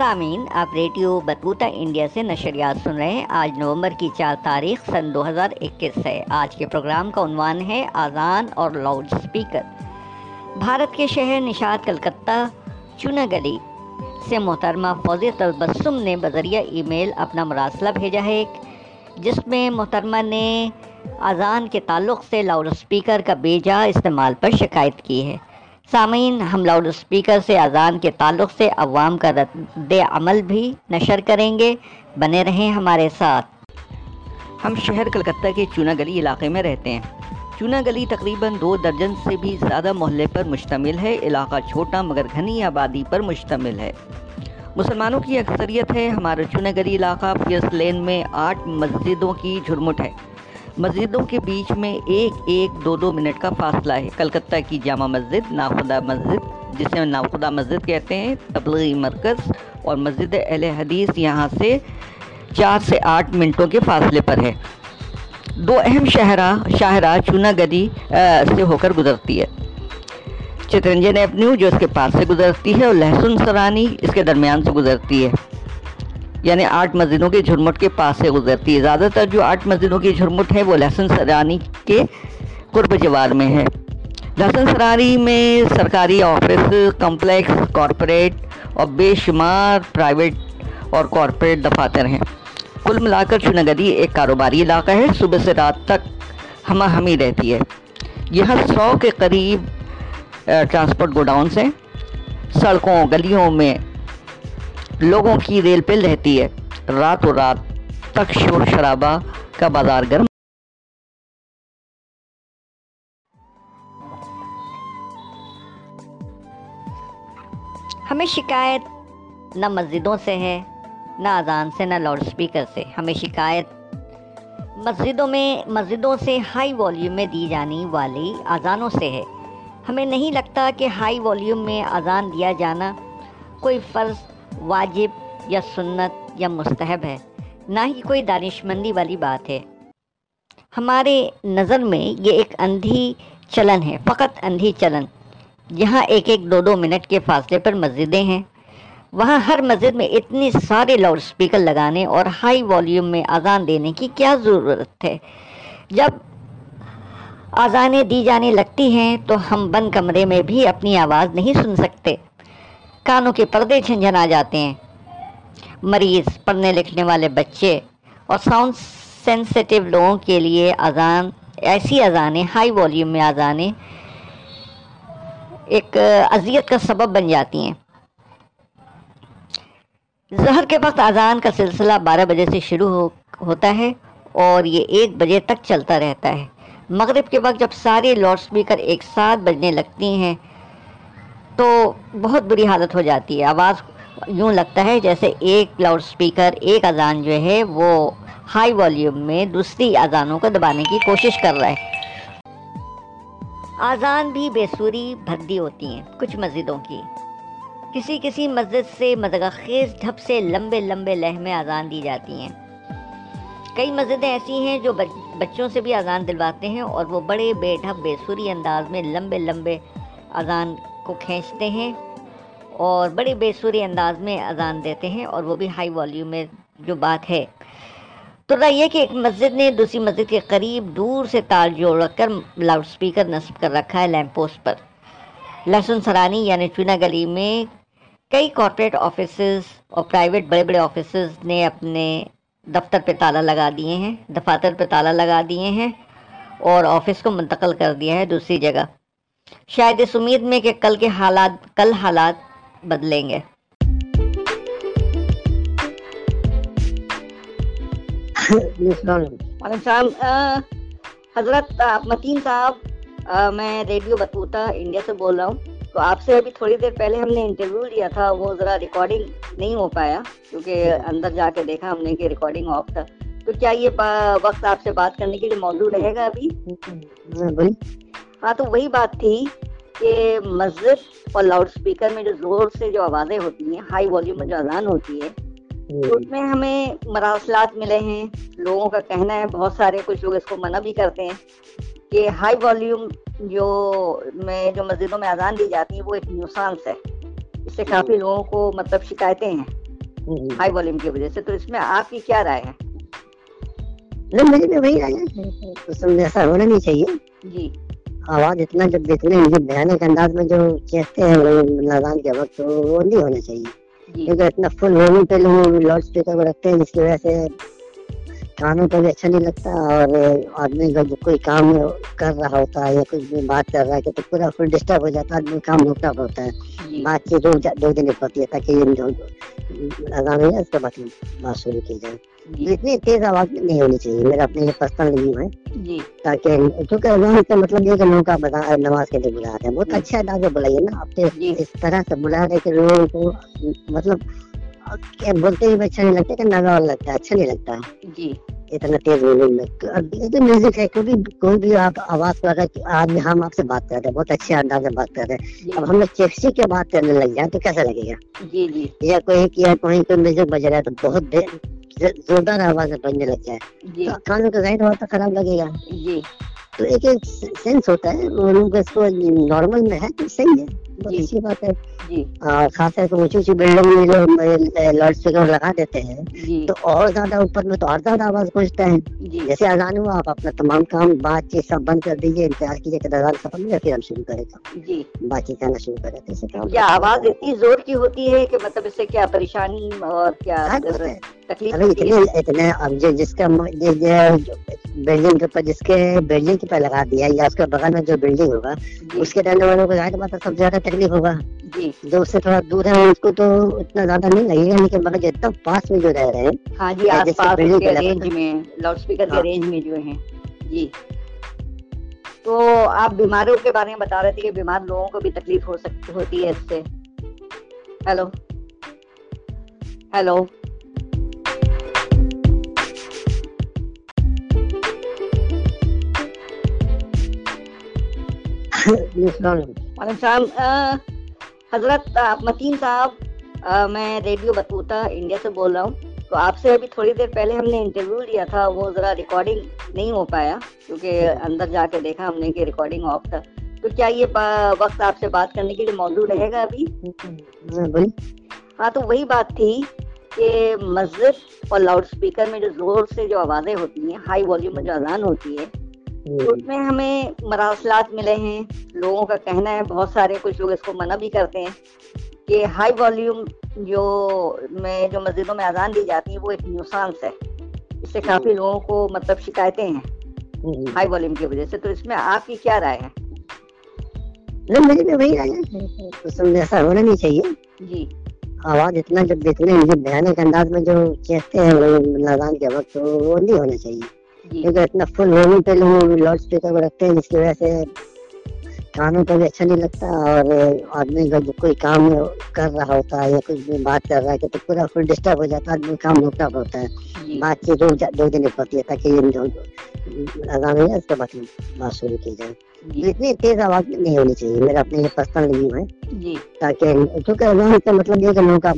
سامعین، آپ radio Battuta India سے نشریات سن رہے ہیں۔ آج نومبر کی 4 تاریخ سن 2021 ہے۔ آج کے پروگرام کا عنوان ہے اذان اور لاؤڈ اسپیکر۔ بھارت کے شہر نشاد کلکتہ چونا گلی سے محترمہ فوزیہ تبسم نے بذریعہ ای میل اپنا مراسلہ بھیجا ہے، جس میں محترمہ نے اذان کے تعلق سے لاؤڈ اسپیکر کا بے جا استعمال پر شکایت کی ہے۔ سامعین، ہم لاؤڈ اسپیکر سے اذان کے تعلق سے عوام کا رد عمل بھی نشر کریں گے، بنے رہیں ہمارے ساتھ۔ ہم شہر کلکتہ کے چونا گلی علاقے میں رہتے ہیں۔ چونا گلی تقریباً 2 درجن سے بھی زیادہ محلے پر مشتمل ہے۔ علاقہ چھوٹا مگر گھنی آبادی پر مشتمل ہے، مسلمانوں کی اکثریت ہے۔ ہمارا چونا گلی علاقہ پیرس لین میں 8 مسجدوں کی جھرمٹ ہے۔ مسجدوں کے بیچ میں 1-2 منٹ کا فاصلہ ہے۔ کلکتہ کی جامع مسجد، ناخدا مسجد جسے ناخدا مسجد کہتے ہیں، تبلیغی مرکز اور مسجد اہل حدیث یہاں سے 4 سے 8 منٹوں کے فاصلے پر ہے۔ 2 اہم شاہراہ چونا گلی سے ہو کر گزرتی ہے۔ چترنجی ایونیو جو اس کے پاس سے گزرتی ہے اور لہسن سرانی اس کے درمیان سے گزرتی ہے، یعنی 8 مسجدوں کے جھرمٹ کے پاس سے گزرتی ہے۔ زیادہ تر جو 8 مسجدوں کی جھرمٹ ہے وہ لہسن سرانی کے قرب جوار میں ہے۔ لہسن سرانی میں سرکاری آفس کمپلیکس، کارپوریٹ اور بے شمار پرائیویٹ اور کارپوریٹ دفاتر ہیں۔ کل ملا کر چونا گلی ایک کاروباری علاقہ ہے، صبح سے رات تک ہمہ ہمی رہتی ہے۔ یہاں 100 کے قریب ٹرانسپورٹ گوڈاؤنس ہیں۔ سڑکوں گلیوں میں لوگوں کی ریل پل رہتی ہے۔ راتوں رات تک شور شرابہ کا بازار گرم۔ ہمیں شکایت نہ مسجدوں سے ہے، نہ اذان سے، نہ لاؤڈ اسپیکر سے۔ ہمیں شکایت مسجدوں سے ہائی والیوم میں دی جانے والی اذانوں سے ہے۔ ہمیں نہیں لگتا کہ ہائی والیوم میں اذان دیا جانا کوئی فرض، واجب یا سنت یا مستحب ہے، نہ ہی کوئی دانشمندی والی بات ہے۔ ہمارے نظر میں یہ ایک اندھی چلن ہے، فقط اندھی چلن۔ جہاں 1-2 منٹ کے فاصلے پر مسجدیں ہیں، وہاں ہر مسجد میں اتنے سارے لاؤڈ اسپیکر لگانے اور ہائی والیوم میں اذان دینے کی کیا ضرورت ہے؟ جب اذانیں دی جانے لگتی ہیں تو ہم بند کمرے میں بھی اپنی آواز نہیں سن سکتے، کانوں کے پردے جھنجھنا جاتے ہیں۔ مریض، پڑھنے لکھنے والے بچے اور ساؤنڈ سینسیٹیو لوگوں کے لیے ایسی اذانیں، ہائی والیوم میں اذانیں ایک اذیت کا سبب بن جاتی ہیں۔ ظہر کے وقت اذان کا سلسلہ 12 بجے سے شروع ہوتا ہے اور یہ 1 بجے تک چلتا رہتا ہے۔ مغرب کے وقت جب سارے لاؤڈ اسپیکر ایک ساتھ بجنے لگتی ہیں تو بہت بری حالت ہو جاتی ہے۔ آواز یوں لگتا ہے جیسے ایک لاؤڈ اسپیکر، ایک اذان جو ہے وہ ہائی والیوم میں دوسری اذانوں کو دبانے کی کوشش کر رہا ہے۔ اذان بھی بے سوری بھدی ہوتی ہیں کچھ مسجدوں کی۔ کسی مسجد سے مذاق خیز ڈھب سے لمبے لہجے اذان دی جاتی ہیں۔ کئی مسجدیں ایسی ہیں جو بچوں سے بھی اذان دلواتے ہیں اور وہ بڑے بے ڈھب بے سوری انداز میں لمبے اذان کو کھینچتے ہیں اور بڑے بے سوری انداز میں اذان دیتے ہیں، اور وہ بھی ہائی والیوم میں جو بات ہے۔ تو یہ کہ ایک مسجد نے دوسری مسجد کے قریب دور سے تار جوڑ کر لاؤڈ اسپیکر نصب کر رکھا ہے لیمپ پوسٹ پر۔ لہسن سرانی یعنی چونا گلی میں کئی کارپوریٹ آفیسز اور پرائیویٹ بڑے آفیسز نے اپنے دفاتر پہ تالا لگا دیے ہیں اور آفس کو منتقل کر دیا ہے دوسری جگہ، شاید اس امید میں کہ کل حالات بدلیں گے۔ حضرت متین صاحب، میں ریڈیو بطوطہ انڈیا سے بول رہا ہوں۔ تو آپ سے ابھی تھوڑی دیر پہلے ہم نے انٹرویو لیا تھا، وہ ذرا ریکارڈنگ نہیں ہو پایا کیونکہ اندر جا کے دیکھا ہم نے کہ ریکارڈنگ آف تھا۔ تو کیا یہ وقت آپ سے بات کرنے کے لیے موجود رہے گا ابھی؟ ہاں، تو وہی بات تھی کہ مسجد اور لاؤڈ اسپیکر میں جو زور سے جو آوازیں ہوتی ہیں، ہائی والیوم میں جو اذان ہوتی ہے، اس میں ہمیں مراسلات ملے ہیں۔ لوگوں کا کہنا ہے، بہت سارے کچھ لوگ اس کو منع بھی کرتے ہیں کہ ہائی والیوم جو مسجدوں میں اذان دی جاتی ہے وہ ایک نوسانس ہے۔ اس سے کافی لوگوں کو مطلب شکایتیں ہیں۔ ہائی والیوم کی وجہ سے. تو اس میں آپ کی کیا رائے ہے؟ مجھے بھی وہی رائے ہے, ایسا ہونا نہیں چاہیے جی. آواز اتنا جب دیکھنے بیانے کے انداز میں جو کہتے ہیں اذان کے وقت وہ نہیں ہونا چاہیے, کیونکہ اتنا فل ویوم پہ لوگ لاؤڈ اسپیکر کو رکھتے ہیں, جس کی وجہ سے کانوں کو بھی اچھا نہیں لگتا. اور آدمی کا جو کوئی کام کر رہا ہوتا ہے یا کچھ بھی بات کر رہا ہے تو پورا فل ڈسٹرب ہو جاتا ہے, آدمی کام روکنا پڑتا ہے, بات چیت روک دینی پڑتی ہے تاکہ یہ اذان ہے اس کا مطلب بات شروع کی جائے. اتنی تیز آواز نہیں ہونی چاہیے, میرا اپنے لیے پرسنل ریویو ہے, تاکہ کیونکہ اذان کا مطلب یہ کہ لوگوں کا نماز کے لیے بلا رہے ہیں, بہت اچھا انداز میں بلائیے نا. آپ اس طرح سے بلا رہے کہ لوگوں کو مطلب بولتے ہی اچھا نہیں لگتا, کہ نگا لگتا ہے, اچھا نہیں لگتا ہے جی اتنا تیز ویوم میں. تو میوزک ہے, کوئی بھی آپ آواز کر رہے, آج ہم آپ سے بات کر رہے ہیں, بہت اچھے انداز میں بات کر رہے ہیں, اب ہم لوگ چپچپی کے بات کرنے لگ جائیں تو کیسا لگے گا جی جی. یا کوئی کیا کوئی کوئی میوزک بج رہا ہے تو بہت زوردار آواز بجنے لگ جائے تو کانوں کا ظاہر ہوتا خراب لگے گا جی. تو ایک ایک سینس ہوتا ہے, اس کو نارمل میں ہے تو صحیح ہے, بہت اچھی بات ہے جی. خاص طور پر اونچی اونچی بلڈنگ میں جو لاؤڈ اسپیکر لگا دیتے ہیں تو اور زیادہ اوپر میں تو اور زیادہ آواز پہنچتا ہے. جیسے اذان ہوا, آپ اپنا تمام کام بات چیت سب بند کر دیجیے, انتظار کیجیے کہ اذان ختم ہو پھر ہم شروع کریں گے بات چیت کرنا شروع کریں گے. کیا آواز اتنی زور کی ہوتی ہے کہ مطلب اس سے کیا پریشانی اور کیا تکلیف؟ جس کا بلڈنگ کے اوپر, جس کے بلڈنگ کے اوپر لگا دیا یا اس کے بغل میں جو بلڈنگ ہوگا اس کے رہنے والوں کو ظاہر بات ہے سب سے زیادہ تکلیف ہوگا. جو اس سے تھوڑا دور ہے اس کو تو اتنا زیادہ نہیں لگے گا, لیکن مگر جو اتنا پاس میں جو رہ رہے ہیں ہاں جی, آس پاس کے رینج میں, لاؤڈ اسپیکر کے رینج میں جو ہیں جی. تو آپ بیماروں کے بارے میں بتا رہے تھے کہ بیمار لوگوں کو بھی تکلیف ہو سکتی ہوتی ہے اس سے. ہیلو ہیلو حضرت متین صاحب, میں ریڈیو بطوطہ انڈیا سے بول رہا ہوں. تو آپ سے ابھی تھوڑی دیر پہلے ہم نے انٹرویو لیا تھا, وہ ذرا ریکارڈنگ نہیں ہو پایا کیونکہ اندر جا کے دیکھا ہم نے کہ ریکارڈنگ آف تھا. تو کیا یہ وقت آپ سے بات کرنے کے لیے موضوع رہے گا ابھی؟ ہاں, تو وہی بات تھی کہ مسجد اور لاؤڈ اسپیکر میں جو زور سے جو آوازیں ہوتی ہیں, ہائی والیوم میں جو اذان ہوتی ہے, اس میں ہمیں مراسلات ملے ہیں. لوگوں کا کہنا ہے, بہت سارے کچھ لوگ اس کو منع بھی کرتے ہیں کہ ہائی والیوم جو مسجدوں میں اذان دی جاتی ہے وہ ایک نیوسانس ہے, اس سے کافی لوگوں کو مطلب شکایتیں ہیں ہائی والیوم کی وجہ سے. تو اس میں آپ کی کیا رائے ہے؟ نہیں, میری بھی وہی رائے ہے, ایسا ہونا نہیں چاہیے جی. آواز اتنا جب دیکھنے بیانے کے انداز میں جو کہتے ہیں اذان کے وقت وہ نہیں ہونا چاہیے, کیونکہ اتنا فل ویوم پہ لوگ لاؤڈ اسپیکر کو رکھتے ہیں, جس کی وجہ سے کانوں کو بھی اچھا نہیں لگتا. اور آدمی کا جو کوئی کام کر رہا ہوتا ہے یا کچھ بھی بات کر رہا ہے تو پورا فل ڈسٹرب ہو جاتا ہے, آدمی کام روکنا پڑتا ہے, بات چیت روک دینی پڑتی ہے تاکہ یہ اذان ہے اس کا مطلب بات شروع کی جائے. اتنی تیز آواز نہیں ہونی چاہیے, میرا اپنے لیے پرسنل ریویو ہے, تاکہ کیونکہ اذان کا مطلب یہ کہ لوگوں کا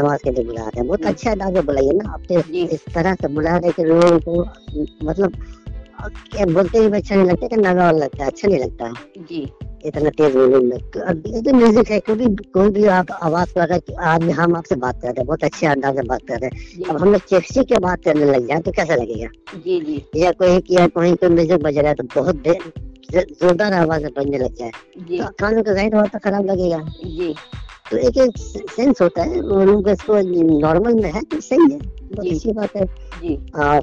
نماز کے لیے بلا رہے ہیں, بہت اچھا انداز میں بلائیے نا. آپ اس طرح سے بلا رہے کہ لوگوں کو مطلب بولتے ہی اچھا نہیں لگتا, کہ نگا لگتا ہے, اچھا نہیں لگتا ہے جی اتنا تیز ویوم میں. تو میوزک ہے, کوئی بھی آپ آواز کر رہے ہیں, آج ہم آپ سے بات کر رہے ہیں, بہت اچھے انداز میں بات کر رہے ہیں, اب ہم لوگ چپچپی کے بات کرنے لگ جائیں تو کیسا لگے گا جی جی. یا کوئی کیا کوئی کوئی میوزک بج رہا ہے تو بہت زوردار آواز بجنے لگ جائے تو کانوں کا ظاہر ہوتا خراب لگے گا جی. تو ایک ایک سینس ہوتا ہے, اس کو نارمل میں ہے تو صحیح ہے, بہت اچھی بات ہے جی.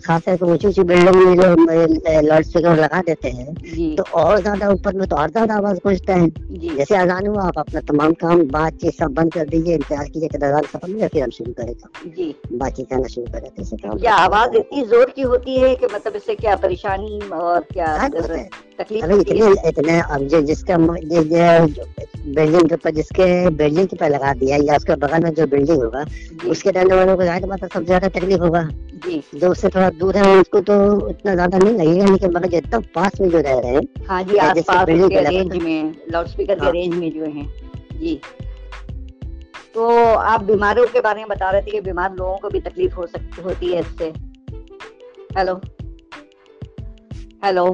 خاص طور پر اونچی اونچی بلڈنگ میں جو لاؤڈ اسپیکر لگا دیتے ہیں تو اور زیادہ اوپر میں تو اور زیادہ آواز پہنچتا ہے. جیسے اذان ہوا, آپ اپنا تمام کام بات چیت سب بند کر دیجیے, انتظار کیجیے کہ اذان ختم ہو پھر ہم شروع کریں گے بات چیت کرنا شروع کریں گے. کیا آواز اتنی زور کی ہوتی ہے کہ مطلب اس سے کیا پریشانی اور کیا تکلیف؟ جس کا بلڈنگ کے اوپر, جس کے بلڈنگ کے اوپر لگا دیا یا اس کے بغل میں جو بلڈنگ ہوگا اس کے رہنے والوں کو ظاہر بات ہے سب سے زیادہ تکلیف ہوگا جی. جو اس سے تھوڑا دور ہے اس کو تو اتنا زیادہ نہیں لگے گا, لیکن مگر جو اتنا پاس میں جو رہ رہے ہیں ہاں جی, آس پاس کے رینج میں, لاؤڈ اسپیکر کے رینج میں جو ہیں جی. تو آپ بیماروں کے بارے میں بتا رہے تھے کہ بیمار لوگوں کو بھی تکلیف ہو سکتی ہوتی ہے اس سے. Hello hello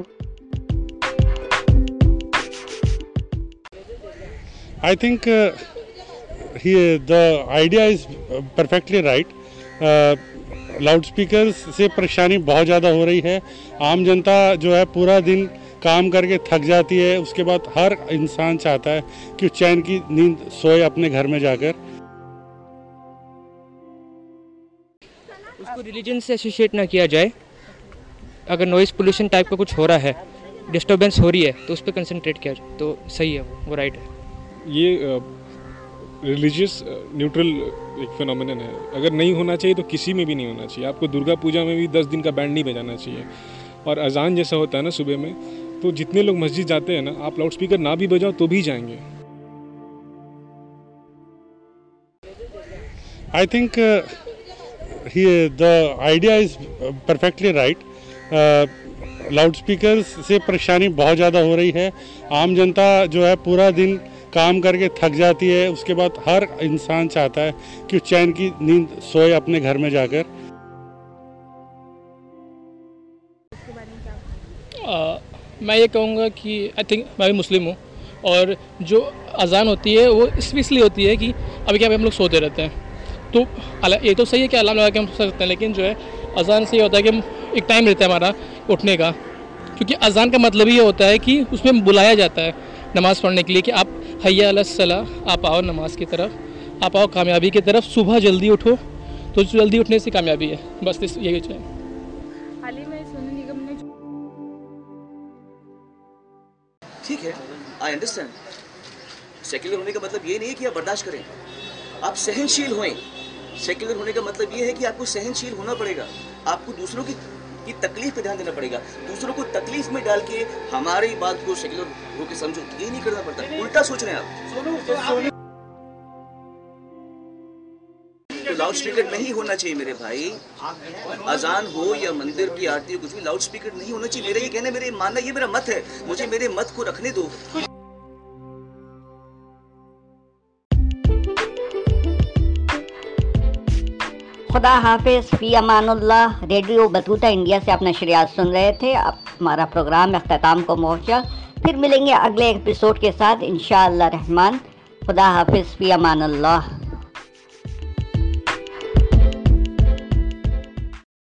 I think the idea is perfectly right. Loud speakers سے پریشانی بہت زیادہ ہو رہی ہے. عام جنتا جو ہے پورا دن کام کر کے تھک جاتی ہے. اس کے بعد ہر انسان چاہتا ہے کہ چین کی نیند سوئے اپنے گھر میں جا کر. اس کو ریلیجن سے ایسوسیٹ نہ کیا جائے. اگر نوائز پولوشن ٹائپ کا کچھ ہو رہا ہے, ڈسٹربینس ہو رہی ہے, تو اس پہ کنسنٹریٹ کیا جائے تو صحیح ہے. وہ رائٹ ہے. یہ ریلیجیس نیوٹرل ایک فینومینن ہے. اگر نہیں ہونا چاہیے تو کسی میں بھی نہیں ہونا چاہیے. آپ کو درگا پوجا میں بھی 10 دن کا بینڈ نہیں بجانا چاہیے. اور اذان جیسا ہوتا ہے نا صبح میں, تو جتنے لوگ مسجد جاتے ہیں نا, آپ لاؤڈ اسپیکر نہ بھی بجاؤ تو بھی جائیں گے. I think the idea is perfectly right. Loud speakers سے پریشانی بہت زیادہ ہو رہی ہے. عام جنتا جو ہے پورا دن کام کر کے تھک جاتی ہے. اس کے بعد ہر انسان چاہتا ہے کہ چین کی نیند سوئے اپنے گھر میں جا کر. میں یہ کہوں گا کہ آئی تھنک میں بھی مسلم ہوں, اور جو اذان ہوتی ہے وہ اس لیے ہوتی ہے کہ ابھی کیا ہم لوگ سوتے رہتے ہیں. تو یہ تو صحیح ہے کہ الارم لگا کے ہم سو سکتے ہیں, لیکن جو ہے اذان سے یہ ہوتا ہے کہ ایک ٹائم رہتا ہے ہمارا اٹھنے کا, کیونکہ اذان کا مطلب یہ ہوتا ہے کہ اس میں بلایا جاتا ہے نماز پڑھنے کے لیے کہ آپ حیا علی الصلاۃ, آپ آؤ نماز کی طرف, آپ آؤ کامیابی کی طرف, صبح جلدی اٹھو. تو جلدی اٹھنے سے کامیابی ہے. بس یہی جو ہے. ٹھیک ہے, آئی انڈرسٹینڈ. سیکولر ہونے کا مطلب یہ نہیں ہے کہ آپ برداشت کریں, آپ سہنشیل ہوئیں. سیکولر ہونے کا مطلب یہ ہے کہ آپ کو سہنشیل ہونا پڑے گا. آپ کو دوسروں کی تکلیف پہ دھیان دینا پڑے گا. دوسروں کو تکلیف میں ڈال کے ہماری بات کو سیکولر ہو کے سمجھو, یہ نہیں کرنا پڑتا. الٹا سوچ رہے ہیں آپ. تو لاؤڈ اسپیکر نہیں ہونا چاہیے میرے بھائی. اذان ہو یا مندر کی آرتی ہو, کچھ بھی لاؤڈ اسپیکر نہیں ہونا چاہیے. میرا یہ کہنا, میرے ماننا, یہ میرا مت ہے. مجھے میرے مت کو رکھنے دو. خدا حافظ, فی Aman Ullah. Radio Battuta India سے آپ نشریات سن رہے تھے. اب ہمارا پروگرام اختتام کو پہنچا. پھر ملیں گے اگلے ایپیسوڈ کے ساتھ انشاءاللہ رحمان. خدا حافظ, فی امان اللہ.